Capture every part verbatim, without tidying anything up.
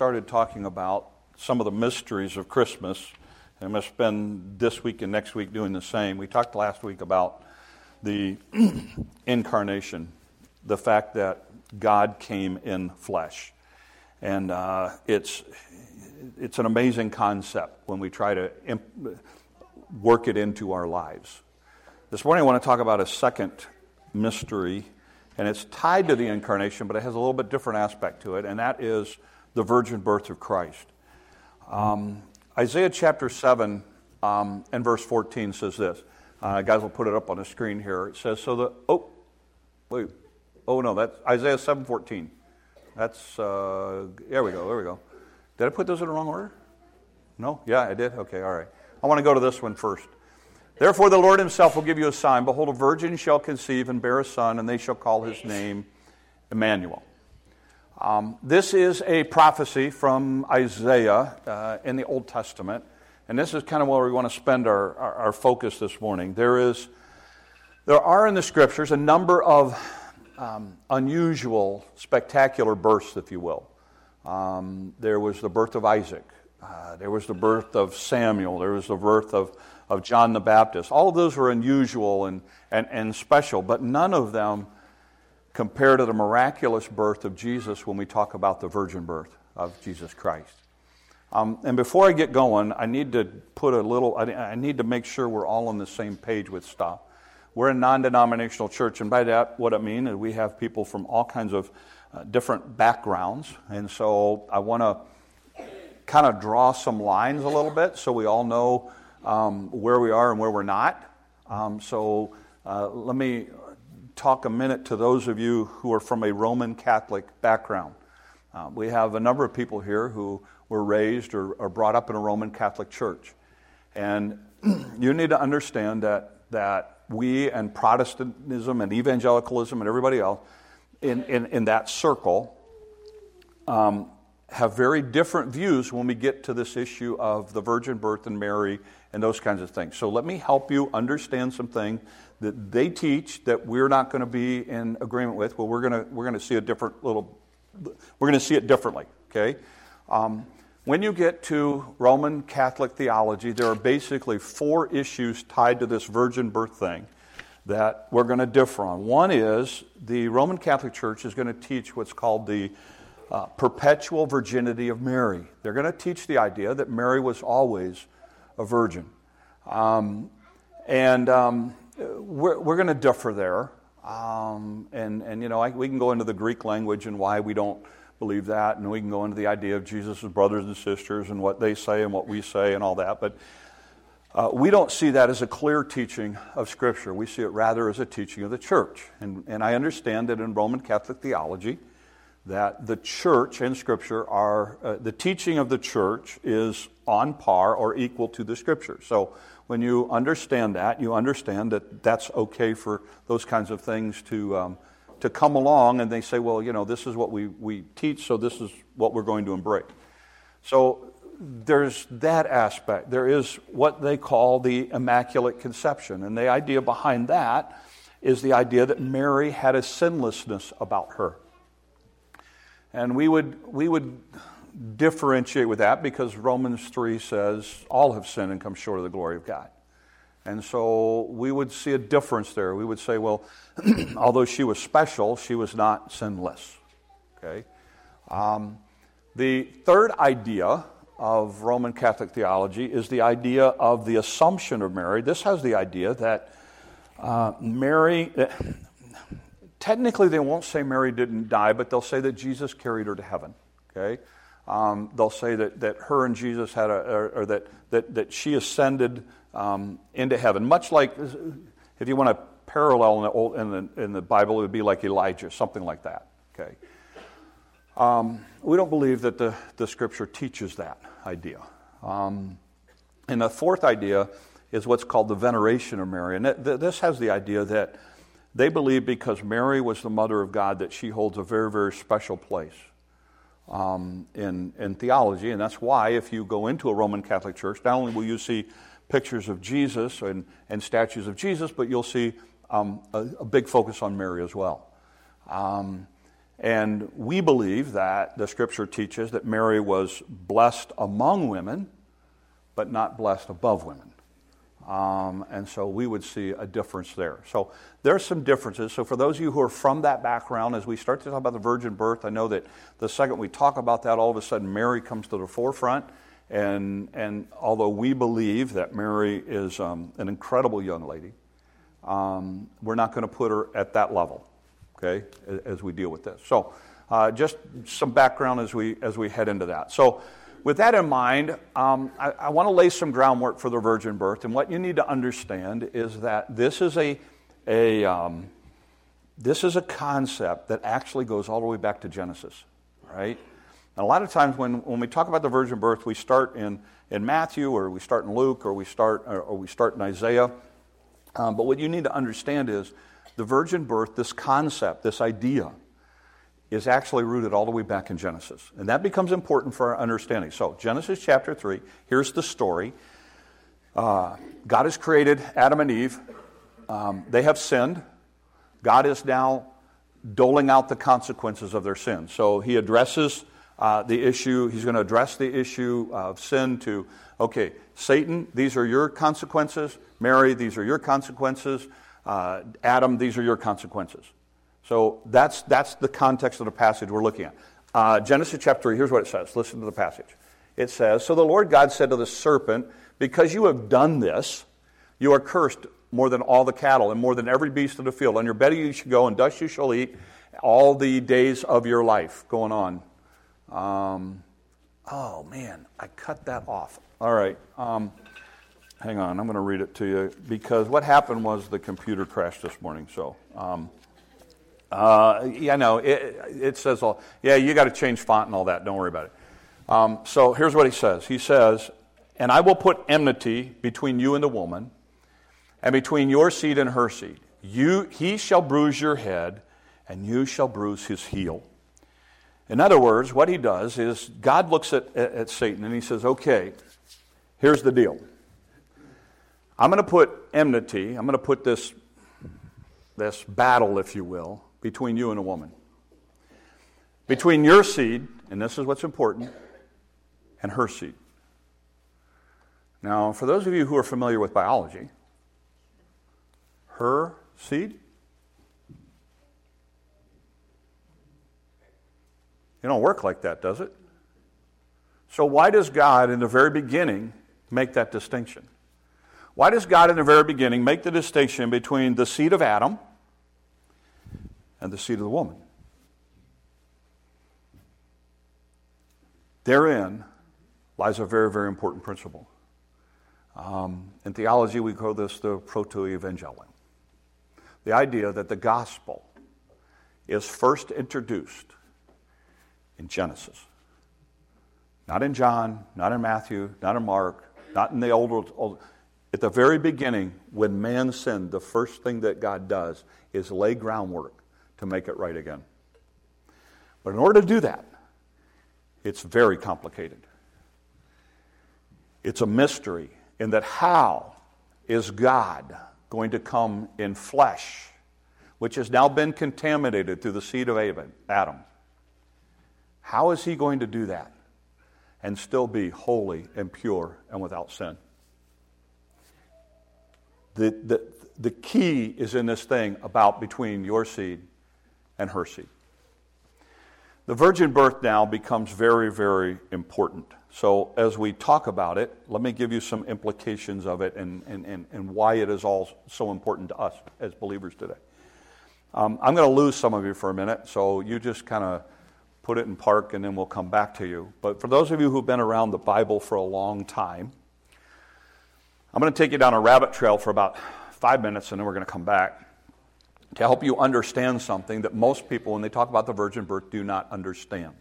started talking about some of the mysteries of Christmas, and I'm going to spend this week and next week doing the same. We talked last week about the incarnation, the fact that God came in flesh. And uh, it's it's an amazing concept when we try to imp- work it into our lives. This morning I want to talk about a second mystery, and it's tied to the incarnation, but it has a little bit different aspect to it, and that is the virgin birth of Christ. Um, Isaiah chapter seven um, and verse fourteen says this. Uh, guys will put it up on the screen here. It says, so the, oh, wait, oh no, that's Isaiah seven fourteen. That's, uh, there we go, there we go. Did I put those in the wrong order? No? Yeah, I did? Okay, all right. I want to go to this one first. Therefore the Lord himself will give you a sign. Behold, a virgin shall conceive and bear a son, and they shall call his name Emmanuel. Um, this is a prophecy from Isaiah uh, in the Old Testament, and this is kind of where we want to spend our, our, our focus this morning. There is, there are in the Scriptures a number of Um, unusual, spectacular births, if you will. Um, there was the birth of Isaac. Uh, there was the birth of Samuel. There was the birth of, of John the Baptist. All of those were unusual and, and, and special, but none of them compare to the miraculous birth of Jesus when we talk about the virgin birth of Jesus Christ. Um, and before I get going, I need to put a little, I, I need to make sure we're all on the same page with stuff. We're a non-denominational church, and by that, what I mean is we have people from all kinds of uh, different backgrounds, and so I want to kind of draw some lines a little bit so we all know um, where we are and where we're not. Um, so uh, let me talk a minute to those of you who are from a Roman Catholic background. Uh, we have a number of people here who were raised or, or brought up in a Roman Catholic church, and you need to understand that that we and Protestantism and evangelicalism and everybody else in, in, in that circle um, have very different views when we get to this issue of the virgin birth and Mary and those kinds of things. So let me help you understand some things that they teach that we're not going to be in agreement with. Well, we're going to we're going to see a different little we're going to see it differently. Okay, um, when you get to Roman Catholic theology, there are basically four issues tied to this virgin birth thing that we're going to differ on. One is the Roman Catholic Church is going to teach what's called the uh, perpetual virginity of Mary. They're going to teach the idea that Mary was always a virgin. Um, and um, we're, we're going to differ there. Um, and, and, you know, I, we can go into the Greek language and why we don't believe that, and we can go into the idea of Jesus' brothers and sisters and what they say and what we say and all that, but uh, we don't see that as a clear teaching of Scripture. We see it rather as a teaching of the church, and, and I understand that in Roman Catholic theology that the church and Scripture are, uh, the teaching of the church is on par or equal to the Scripture. So when you understand that, you understand that that's okay for those kinds of things to um, to come along, and they say, well, you know, this is what we, we teach, so this is what we're going to embrace. So there's that aspect. There is what they call the Immaculate Conception, and the idea behind that is the idea that Mary had a sinlessness about her. And we would we would differentiate with that because Romans three says, all have sinned and come short of the glory of God. And so we would see a difference there. We would say, well, although she was special, she was not sinless. Okay. Um, the third idea of Roman Catholic theology is the idea of the Assumption of Mary. This has the idea that uh, Mary, uh, technically they won't say Mary didn't die, but they'll say that Jesus carried her to heaven. Okay. Um, they'll say that, that her and Jesus had a, or, or that, that, that she ascended Um, into heaven, much like if you want to parallel in the, old, in the in the Bible, it would be like Elijah, something like that. Okay, um, we don't believe that the, the Scripture teaches that idea. Um, and the fourth idea is what's called the veneration of Mary, and th- th- this has the idea that they believe because Mary was the mother of God that she holds a very very special place um, in in theology, and that's why if you go into a Roman Catholic church, not only will you see pictures of Jesus and, and statues of Jesus, but you'll see um, a, a big focus on Mary as well. Um, And we believe that the scripture teaches that Mary was blessed among women, but not blessed above women. Um, and so we would see a difference there. So there's some differences. So for those of you who are from that background, as we start to talk about the virgin birth, I know that the second we talk about that, all of a sudden Mary comes to the forefront. And and although we believe that Mary is um, an incredible young lady, um, we're not going to put her at that level, okay, as, as we deal with this. So uh, just some background as we as we head into that. So with that in mind, um, I, I want to lay some groundwork for the virgin birth. And what you need to understand is that this is a a um, this is a concept that actually goes all the way back to Genesis, right? And a lot of times when, when we talk about the virgin birth, we start in, in Matthew, or we start in Luke, or we start or, or we start in Isaiah. Um, but what you need to understand is the virgin birth, this concept, this idea, is actually rooted all the way back in Genesis. And that becomes important for our understanding. So Genesis chapter three, here's the story. Uh, God has created Adam and Eve. Um, they have sinned. God is now doling out the consequences of their sin. So he addresses Uh, the issue, he's going to address the issue of sin to, okay, Satan, these are your consequences. Mary, these are your consequences. Uh, Adam, these are your consequences. So that's that's the context of the passage we're looking at. Uh, Genesis chapter three, here's what it says. Listen to the passage. It says, "So the Lord God said to the serpent, 'Because you have done this, you are cursed more than all the cattle and more than every beast of the field. On your belly you shall go, and dust you shall eat all the days of your life.'" Going on. Um, oh man, I cut that off. All right, um, hang on, I'm going to read it to you, because what happened was the computer crashed this morning, so, um, uh, yeah, no, it, it says, all, yeah, you got to change font and all that, don't worry about it. Um, so here's what he says. He says, "And I will put enmity between you and the woman, and between your seed and her seed. You, he shall bruise your head, and you shall bruise his heel." In other words, what he does is God looks at, at, at Satan and he says, okay, here's the deal. I'm going to put enmity, I'm going to put this, this battle, if you will, between you and a woman. Between your seed, and this is what's important, and her seed. Now, for those of you who are familiar with biology, her seed? It don't work like that, does it? So why does God in the very beginning make that distinction? Why does God in the very beginning make the distinction between the seed of Adam and the seed of the woman? Therein lies a very, very important principle. Um, in theology, we call this the protoevangelium. The idea that the gospel is first introduced in Genesis. Not in John, not in Matthew, not in Mark, not in the old, old. At the very beginning, when man sinned, the first thing that God does is lay groundwork to make it right again. But in order to do that, it's very complicated. It's a mystery in that how is God going to come in flesh, which has now been contaminated through the seed of Adam? How is he going to do that and still be holy and pure and without sin? The, the, the key is in this thing about between your seed and her seed. The virgin birth now becomes very, very important. So as we talk about it, let me give you some implications of it and, and, and, and why it is all so important to us as believers today. Um, I'm going to lose some of you for a minute, so you just kind of put it in park, and then we'll come back to you. But for those of you who've been around the Bible for a long time, I'm going to take you down a rabbit trail for about five minutes, and then we're going to come back to help you understand something that most people, when they talk about the virgin birth, do not understand.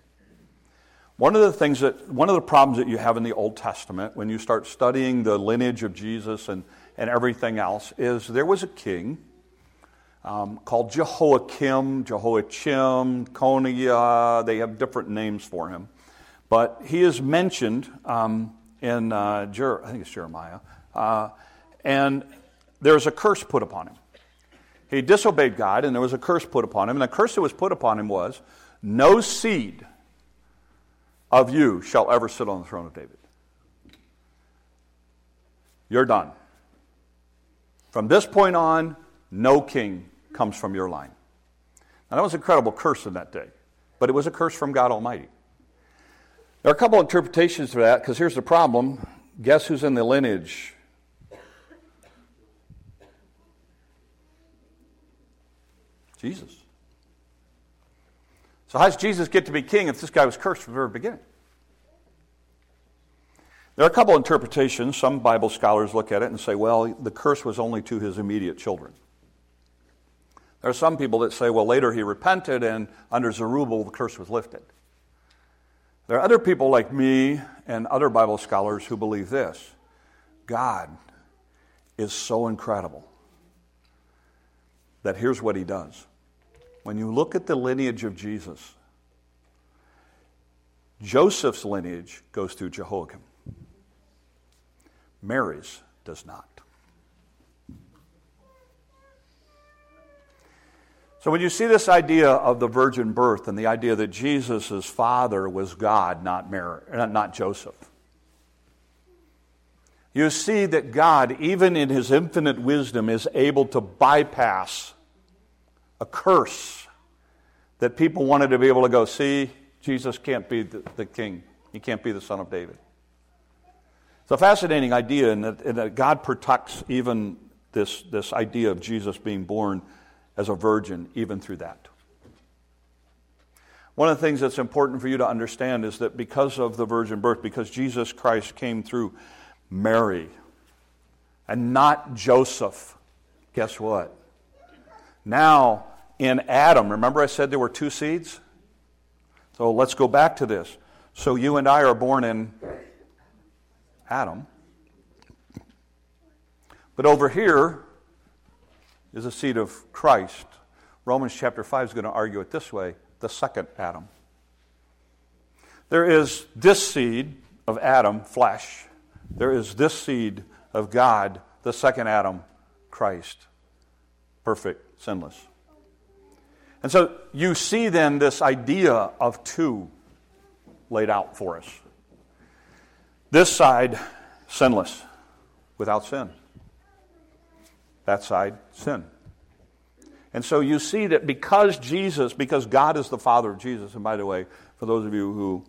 One of the things that, one of the problems that you have in the Old Testament when you start studying the lineage of Jesus and, and everything else is there was a king Um, called Jehoiakim, Jehoiachin, Coniah. They have different names for him. But he is mentioned um, in, uh, Jer- I think it's Jeremiah, uh, and there's a curse put upon him. He disobeyed God, and there was a curse put upon him, and the curse that was put upon him was no seed of you shall ever sit on the throne of David. You're done. From this point on, no king comes from your line. Now, that was an incredible curse in that day, but it was a curse from God Almighty. There are a couple of interpretations for that, because here's the problem. Guess who's in the lineage? Jesus. So how does Jesus get to be king if this guy was cursed from the very beginning? There are a couple interpretations. Some Bible scholars look at it and say, well, the curse was only to his immediate children. There are some people that say, well, later he repented and under Zerubbabel the curse was lifted. There are other people like me and other Bible scholars who believe this. God is so incredible that here's what he does. When you look at the lineage of Jesus, Joseph's lineage goes through Jehoiakim. Mary's does not. So when you see this idea of the virgin birth and the idea that Jesus' father was God, not Mary, not Joseph, you see that God, even in his infinite wisdom, is able to bypass a curse that people wanted to be able to go, see, Jesus can't be the, the king. He can't be the son of David. It's a fascinating idea in that, in that God protects even this, this idea of Jesus being born as a virgin, even through that. One of the things that's important for you to understand is that because of the virgin birth, because Jesus Christ came through Mary and not Joseph, guess what? Now, in Adam, remember I said there were two seeds? So let's go back to this. So you and I are born in Adam. But over here is a seed of Christ. Romans chapter five is going to argue it this way, the second Adam. There is this seed of Adam, flesh. There is this seed of God, the second Adam, Christ. Perfect, sinless. And so you see then this idea of two laid out for us. This side, sinless, without sin. That side, sin. And so you see that because Jesus, because God is the Father of Jesus, and by the way, for those of you who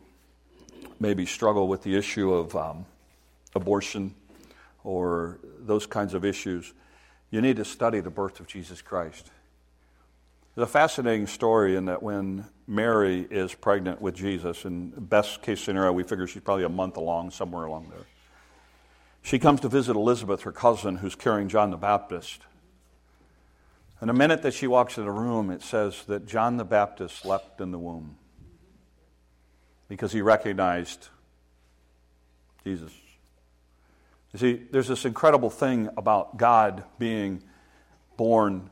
maybe struggle with the issue of um, abortion or those kinds of issues, you need to study the birth of Jesus Christ. It's a fascinating story in that when Mary is pregnant with Jesus, and best case scenario, we figure she's probably a month along, somewhere along there. She comes to visit Elizabeth, her cousin, who's carrying John the Baptist. And the minute that she walks in the room, it says that John the Baptist leapt in the womb because he recognized Jesus. You see, there's this incredible thing about God being born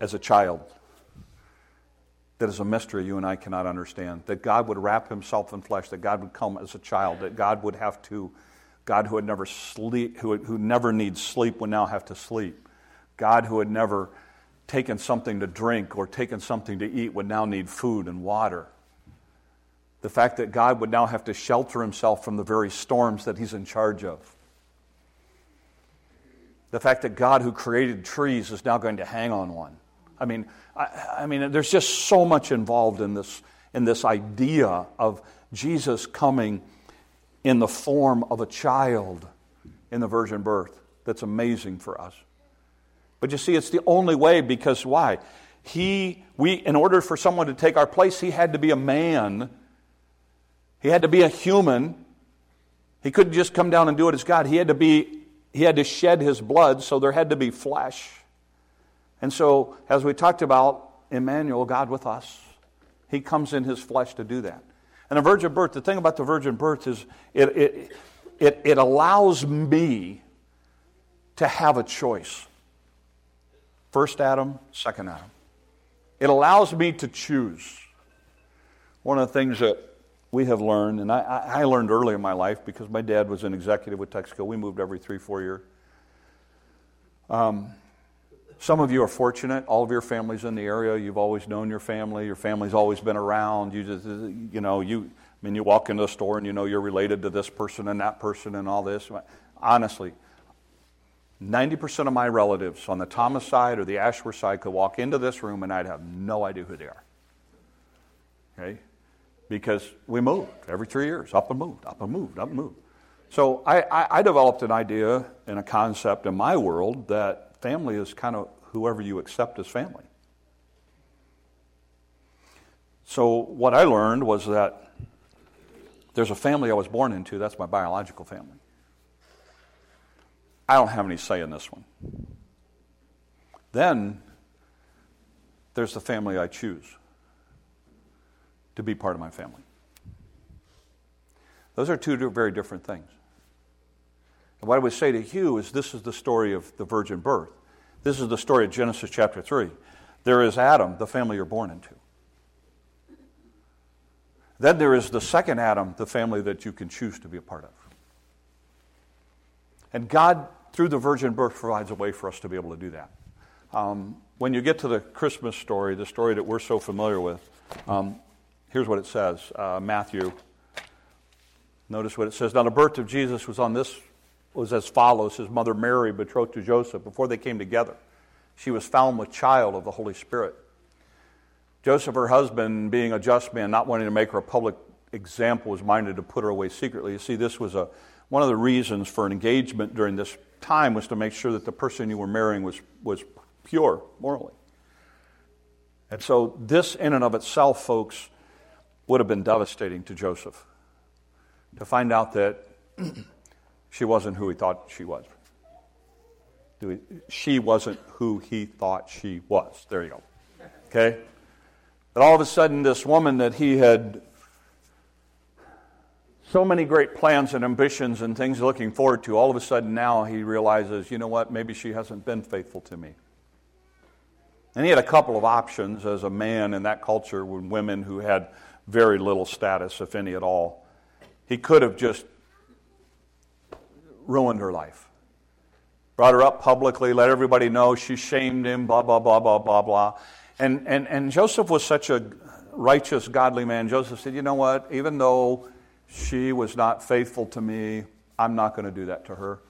as a child that is a mystery you and I cannot understand. That God would wrap himself in flesh, that God would come as a child, that God would have to, God who had never sleep, who, who never needs sleep would now have to sleep. God who had never taken something to drink or taken something to eat would now need food and water. The fact that God would now have to shelter himself from the very storms that he's in charge of. The fact that God who created trees is now going to hang on one. I mean, I, I mean, there's just so much involved in this, in this idea of Jesus coming in the form of a child in the virgin birth. That's amazing for us. But you see, it's the only way, because why? He, we, in order for someone to take our place, he had to be a man. He had to be a human. He couldn't just come down and do it as God. He had to be He had to shed his blood, so there had to be flesh. And so, as we talked about, Emmanuel, God with us, he comes in his flesh to do that. And a virgin birth, the thing about the virgin birth is it, it, it, it allows me to have a choice. First Adam, second Adam. It allows me to choose. One of the things that we have learned, and I, I learned early in my life because my dad was an executive with Texaco. We moved every three, four years. Um, Some of you are fortunate. All of your family's in the area. You've always known your family. Your family's always been around. You just, you know, you, I mean, you walk into a store and you know you're related to this person and that person and all this. Honestly, ninety percent of my relatives on the Thomas side or the Ashworth side could walk into this room and I'd have no idea who they are. Okay? Because we moved every three years, up and moved, up and moved, up and moved. So I, I, I developed an idea and a concept in my world that family is kind of whoever you accept as family. So what I learned was that there's a family I was born into. That's my biological family. I don't have any say in this one. Then there's the family I choose to be part of my family. Those are two very different things. And what I would say to Hugh is this is the story of the virgin birth. This is the story of Genesis chapter three. There is Adam, the family you're born into. Then there is the second Adam, the family that you can choose to be a part of. And God, through the virgin birth, provides a way for us to be able to do that. Um, when you get to the Christmas story, the story that we're so familiar with, um, here's what it says, uh, Matthew. Notice what it says. Now the birth of Jesus was on this was as follows. His mother Mary, betrothed to Joseph, before they came together, she was found with child of the Holy Spirit. Joseph, her husband, being a just man, not wanting to make her a public example, was minded to put her away secretly. You see, this was a one of the reasons for an engagement during this time was to make sure that the person you were marrying was, was pure morally. And so this in and of itself, folks, would have been devastating to Joseph to find out that she wasn't who he thought she was. She wasn't who he thought she was. There you go. Okay? But all of a sudden, this woman that he had so many great plans and ambitions and things looking forward to, all of a sudden now he realizes, you know what, maybe she hasn't been faithful to me. And he had a couple of options as a man in that culture with women who had very little status, if any at all. He could have just ruined her life. Brought her up publicly, let everybody know, she shamed him, blah, blah, blah, blah, blah, blah. And, and, and Joseph was such a righteous, godly man. Joseph said, you know what, even though she was not faithful to me, I'm not going to do that to her.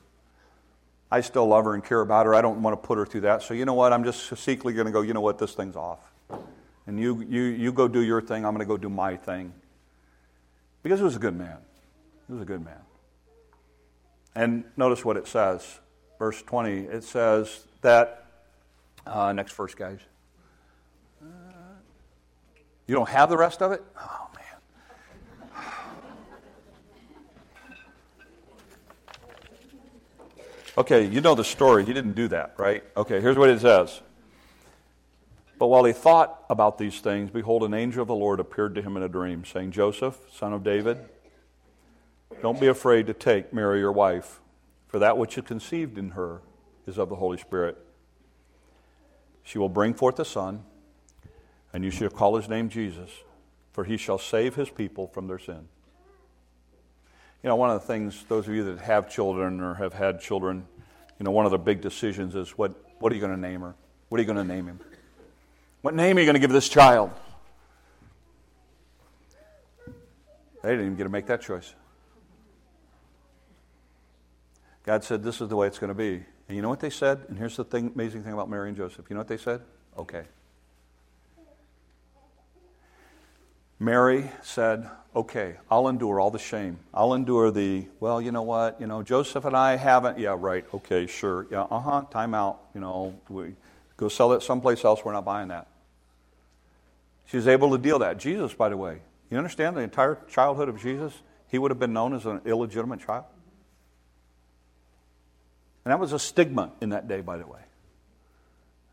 I still love her and care about her. I don't want to put her through that. So you know what? I'm just secretly going to go, you know what? This thing's off. And you you you go do your thing. I'm going to go do my thing. Because he was a good man. He was a good man. And notice what it says. Verse twenty, it says that, uh, next verse, guys. Uh, you don't have the rest of it? Oh. Okay, you know the story. He didn't do that, right? Okay, here's what it says. But while he thought about these things, behold, an angel of the Lord appeared to him in a dream, saying, Joseph, son of David, don't be afraid to take Mary, your wife, for that which is conceived in her is of the Holy Spirit. She will bring forth a son, and you shall call his name Jesus, for he shall save his people from their sin. You know, one of the things, those of you that have children or have had children, you know, one of the big decisions is what, what are you going to name her? What are you going to name him? What name are you going to give this child? They didn't even get to make that choice. God said, this is the way it's going to be. And you know what they said? And here's the thing, amazing thing about Mary and Joseph. You know what they said? Okay. Mary said, okay, I'll endure all the shame. I'll endure the, well, you know what, you know, Joseph and I haven't, yeah, right, okay, sure, yeah, uh-huh, time out, you know, we go sell it someplace else, we're not buying that. She was able to deal that. Jesus, by the way, you understand the entire childhood of Jesus, he would have been known as an illegitimate child. And that was a stigma in that day, by the way.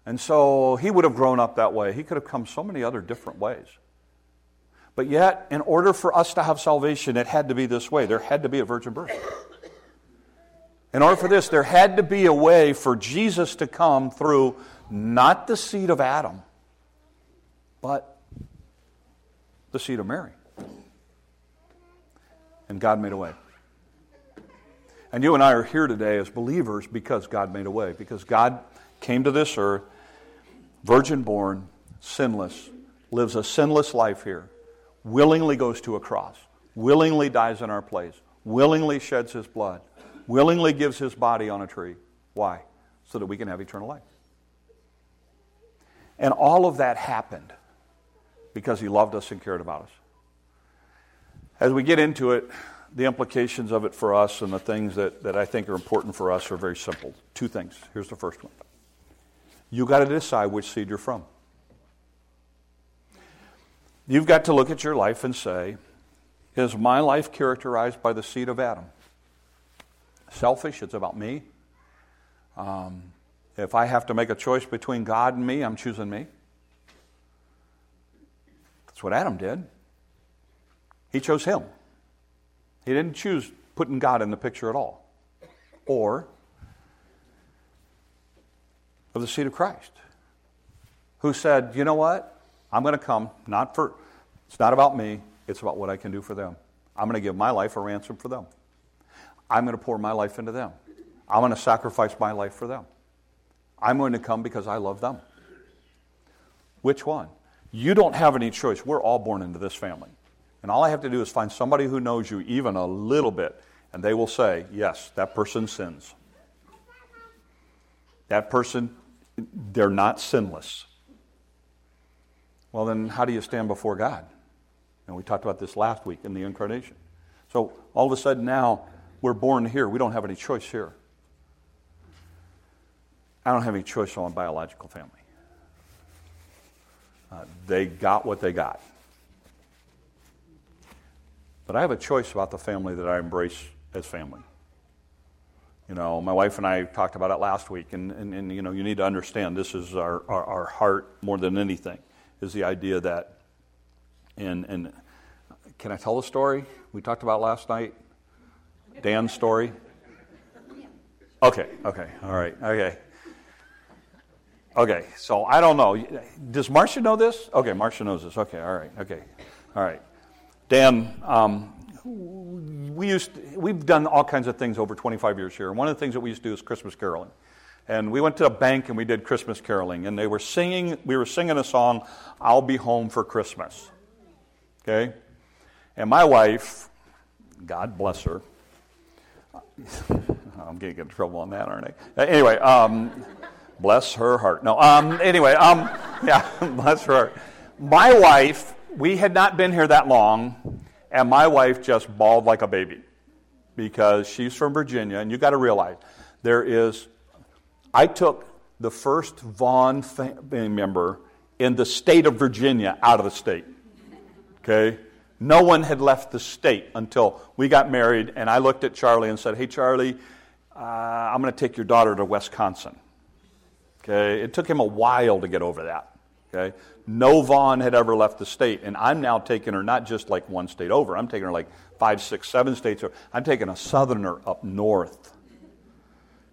And so he would have grown up that way. He could have come so many other different ways. But yet, in order for us to have salvation, it had to be this way. There had to be a virgin birth. In order for this, there had to be a way for Jesus to come through not the seed of Adam, but the seed of Mary. And God made a way. And you and I are here today as believers because God made a way, because God came to this earth, virgin born, sinless, lives a sinless life here, willingly goes to a cross, willingly dies in our place, willingly sheds his blood, willingly gives his body on a tree. Why? So that we can have eternal life. And all of that happened because he loved us and cared about us. As we get into it, the implications of it for us and the things that, that I think are important for us are very simple. Two things. Here's the first one. You've got to decide which seed you're from. You've got to look at your life and say, is my life characterized by the seed of Adam? Selfish, it's about me. Um, if I have to make a choice between God and me, I'm choosing me. That's what Adam did. He chose him. He didn't choose putting God in the picture at all. Or of the seed of Christ, who said, you know what? I'm going to come, not for, it's not about me, it's about what I can do for them. I'm going to give my life a ransom for them. I'm going to pour my life into them. I'm going to sacrifice my life for them. I'm going to come because I love them. Which one? You don't have any choice. We're all born into this family. And all I have to do is find somebody who knows you even a little bit, and they will say, yes, that person sins. That person, they're not sinless. Well, then how do you stand before God? And we talked about this last week in the incarnation. So all of a sudden now, we're born here. We don't have any choice here. I don't have any choice on biological family. Uh, they got what they got. But I have a choice about the family that I embrace as family. You know, my wife and I talked about it last week, and, and, and you know, you need to understand this is our, our, our heart more than anything, is the idea that, and, and can I tell the story we talked about last night? Dan's story? Okay, okay, all right, okay. Okay, so I don't know. Does Marcia know this? Okay, Marcia knows this. Okay, all right, okay, all right. Dan, um, we used to, we've done all kinds of things over twenty-five years here. And one of the things that we used to do is Christmas caroling. And we went to a bank and we did Christmas caroling. And they were singing, we were singing a song, I'll Be Home for Christmas. Okay? And my wife, God bless her, I'm going to get in trouble on that, aren't I? Anyway, um, bless her heart. No, um, anyway, um, yeah, bless her heart. My wife, we had not been here that long, and my wife just bawled like a baby because she's from Virginia, and you got to realize there is, I took the first Vaughn family member in the state of Virginia out of the state, okay? No one had left the state until we got married, and I looked at Charlie and said, hey, Charlie, uh, I'm going to take your daughter to Wisconsin. Okay, it took him a while to get over that. Okay, no Vaughn had ever left the state, and I'm now taking her not just like one state over. I'm taking her like five, six, seven states over. I'm taking a southerner up north.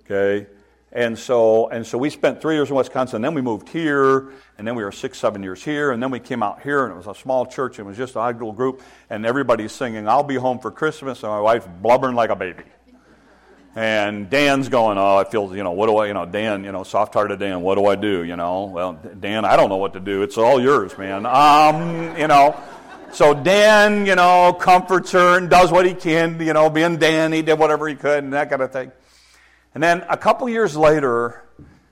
Okay, and so and so we spent three years in Wisconsin, and then we moved here, and then we were six, seven years here, and then we came out here, and it was a small church, and it was just an odd little group, and everybody's singing, I'll Be Home for Christmas, and my wife blubbering like a baby. And Dan's going, oh, I feel, you know, what do I, you know, Dan, you know, soft-hearted Dan, what do I do, you know? Well, Dan, I don't know what to do. It's all yours, man. Um, you know, so Dan, you know, comforts her and does what he can, you know, being Dan, he did whatever he could and that kind of thing. And then a couple years later,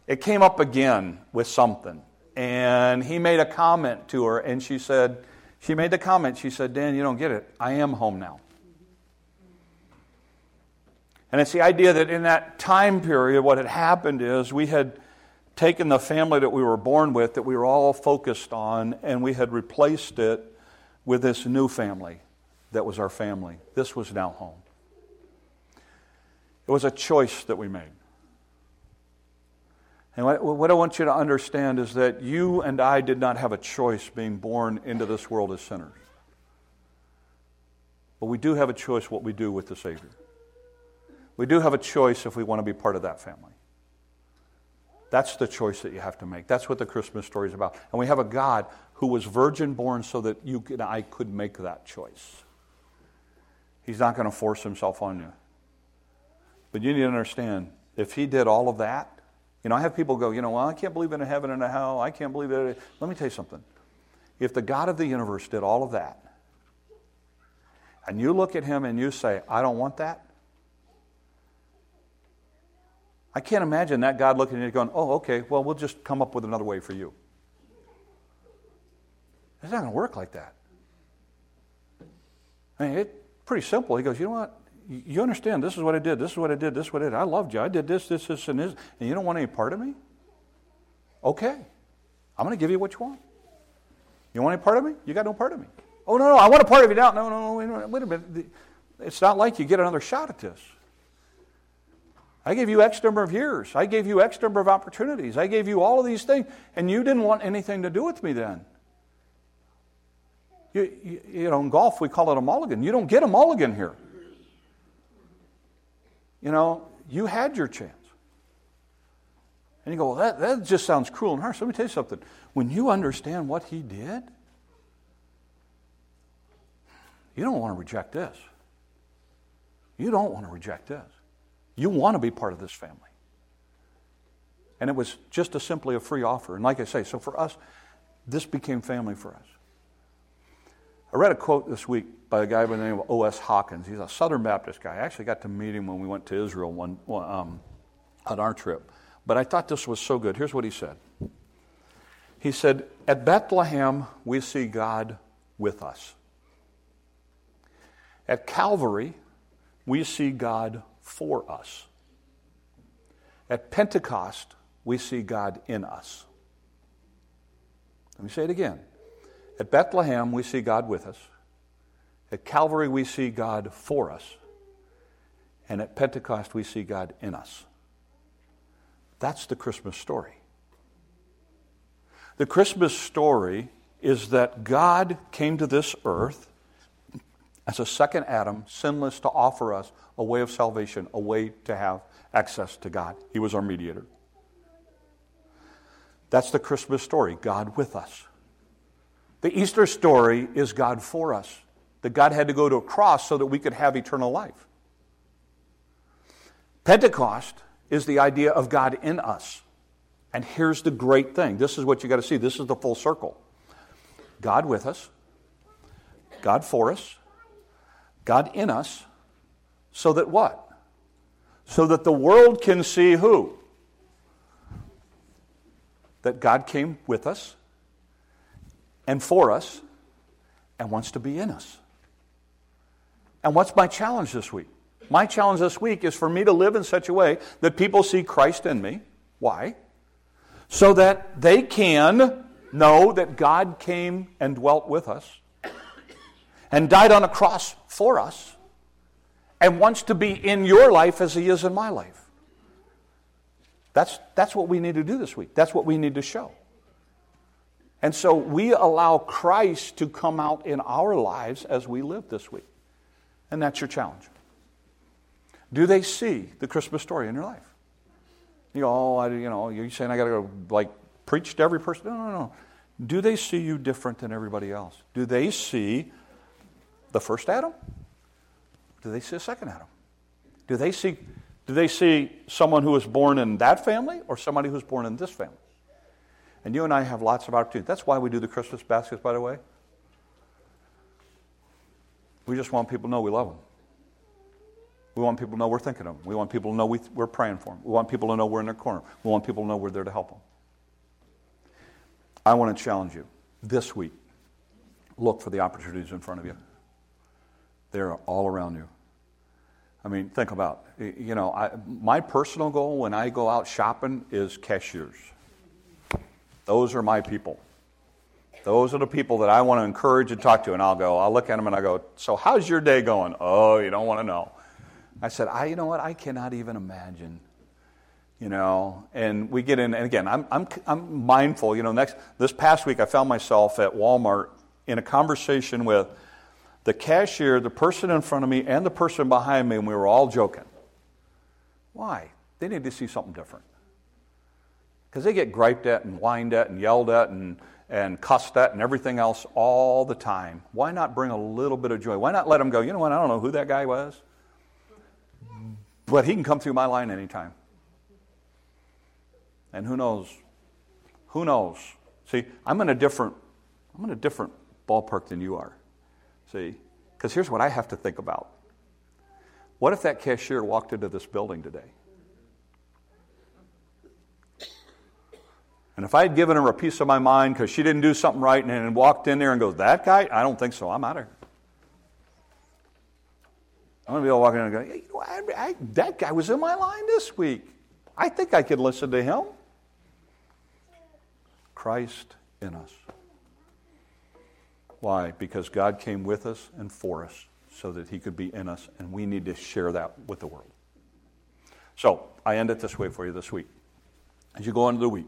it came up again with something. And he made a comment to her, and she said, she made the comment, she said, Dan, you don't get it. I am home now. And it's the idea that in that time period, what had happened is we had taken the family that we were born with, that we were all focused on, and we had replaced it with this new family that was our family. This was now home. It was a choice that we made. And what, what I want you to understand is that you and I did not have a choice being born into this world as sinners. But we do have a choice what we do with the Savior. We do have a choice if we want to be part of that family. That's the choice that you have to make. That's what the Christmas story is about. And we have a God who was virgin born so that you and I could make that choice. He's not going to force himself on you. But you need to understand, if he did all of that, You know, I have people go, you know, well, I can't believe in a heaven and a hell. I can't believe it. Let me tell you something. If the God of the universe did all of that, and you look at him and you say, I don't want that. I can't imagine that God looking at you going, oh, okay, well, we'll just come up with another way for you. It's not going to work like that. I mean, it's pretty simple. He goes, you know what? You understand this is what I did, this is what I did, this is what I did. I loved you. I did this, this, this, and this. And you don't want any part of me? Okay. I'm going to give you what you want. You want any part of me? You got no part of me. Oh, no, no, I want a part of you now. No, no, no, wait a minute. It's not like you get another shot at this. I gave you X number of years. I gave you X number of opportunities. I gave you all of these things, and you didn't want anything to do with me then. You, you, you know, in golf, we call it a mulligan. You don't get a mulligan here. You know, you had your chance. And you go, well, that, that just sounds cruel and harsh. Let me tell you something. When you understand what he did, you don't want to reject this. You don't want to reject this. You want to be part of this family. And it was just a, simply a free offer. And like I say, so for us, this became family for us. I read a quote this week by a guy by the name of O S Hawkins. He's a Southern Baptist guy. I actually got to meet him when we went to Israel one, um, on our trip. But I thought this was so good. Here's what he said. He said, at Bethlehem, we see God with us. At Calvary, we see God for us. At Pentecost, we see God in us. Let me say it again. At Bethlehem, we see God with us. At Calvary, we see God for us. And at Pentecost, we see God in us. That's the Christmas story. The Christmas story is that God came to this earth as a second Adam, sinless, to offer us a way of salvation, a way to have access to God. He was our mediator. That's the Christmas story, God with us. The Easter story is God for us, that God had to go to a cross so that we could have eternal life. Pentecost is the idea of God in us. And here's the great thing. This is what you got to see. This is the full circle. God with us, God for us, God in us, so that what? So that the world can see who? That God came with us, and for us, and wants to be in us. And what's my challenge this week? My challenge this week is for me to live in such a way that people see Christ in me. Why? So that they can know that God came and dwelt with us, and died on a cross for us, and wants to be in your life as he is in my life. That's, that's what we need to do this week. That's what we need to show. And so we allow Christ to come out in our lives as we live this week. And that's your challenge. Do they see the Christmas story in your life? You go, oh, I, you know, you're saying I got to go like preach to every person? No, no, no. Do they see you different than everybody else? Do they see the first Adam? Do they see a second Adam? Do they see, do they see someone who was born in that family or somebody who's born in this family? And you and I have lots of opportunities. That's why we do the Christmas baskets, by the way. We just want people to know we love them. We want people to know we're thinking of them. We want people to know we th- we're praying for them. We want people to know we're in their corner. We want people to know we're there to help them. I want to challenge you this week. Look for the opportunities in front of you. They're all around you. I mean, think about, you know, I, my personal goal when I go out shopping is cashiers. Those are my people. Those are the people that I want to encourage and talk to. And I'll go, I'll look at them and I go, so how's your day going? Oh, you don't want to know. I said, I, you know what? I cannot even imagine, you know. And we get in, and again, I'm, I'm, I'm mindful. You know, next this past week, I found myself at Walmart in a conversation with the cashier, the person in front of me, and the person behind me, and we were all joking. Why? They need to see something different. Because they get griped at and whined at and yelled at and, and cussed at and everything else all the time. Why not bring a little bit of joy? Why not let them go, you know what, I don't know who that guy was, but he can come through my line anytime. And who knows? Who knows? See, I'm in a different, I'm in a different ballpark than you are. See, because here's what I have to think about. What if that cashier walked into this building today? And if I had given her a piece of my mind because she didn't do something right and, and walked in there and goes, that guy? I don't think so. I'm out of here. I'm going to be all walking in and going, hey, you know, I, I, that guy was in my line this week. I think I could listen to him. Christ in us. Why? Because God came with us and for us so that he could be in us, and we need to share that with the world. So, I end it this way for you this week. As you go into the week,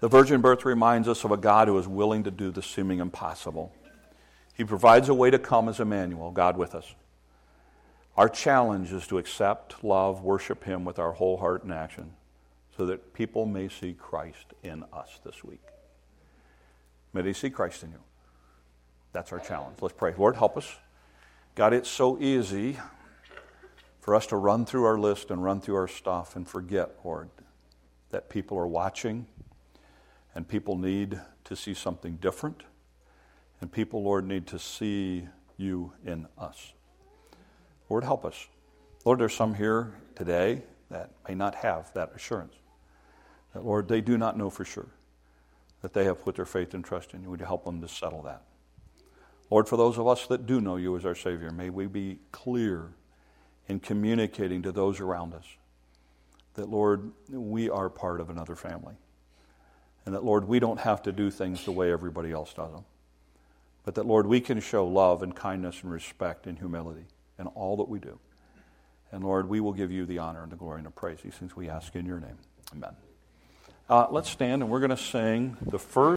the virgin birth reminds us of a God who is willing to do the seeming impossible. He provides a way to come as Emmanuel, God with us. Our challenge is to accept, love, worship him with our whole heart and action so that people may see Christ in us this week. May they see Christ in you. That's our challenge. Let's pray. Lord, help us. God, it's so easy for us to run through our list and run through our stuff and forget, Lord, that people are watching and people need to see something different. And people, Lord, need to see you in us. Lord, help us. Lord, there's some here today that may not have that assurance. That, Lord, they do not know for sure that they have put their faith and trust in you. Would you help them to settle that? Lord, for those of us that do know you as our Savior, may we be clear in communicating to those around us that, Lord, we are part of another family. And that, Lord, we don't have to do things the way everybody else does them. But that, Lord, we can show love and kindness and respect and humility in all that we do. And Lord, we will give you the honor and the glory and the praise. These things we ask in your name. Amen. Uh, let's stand, and we're going to sing the first.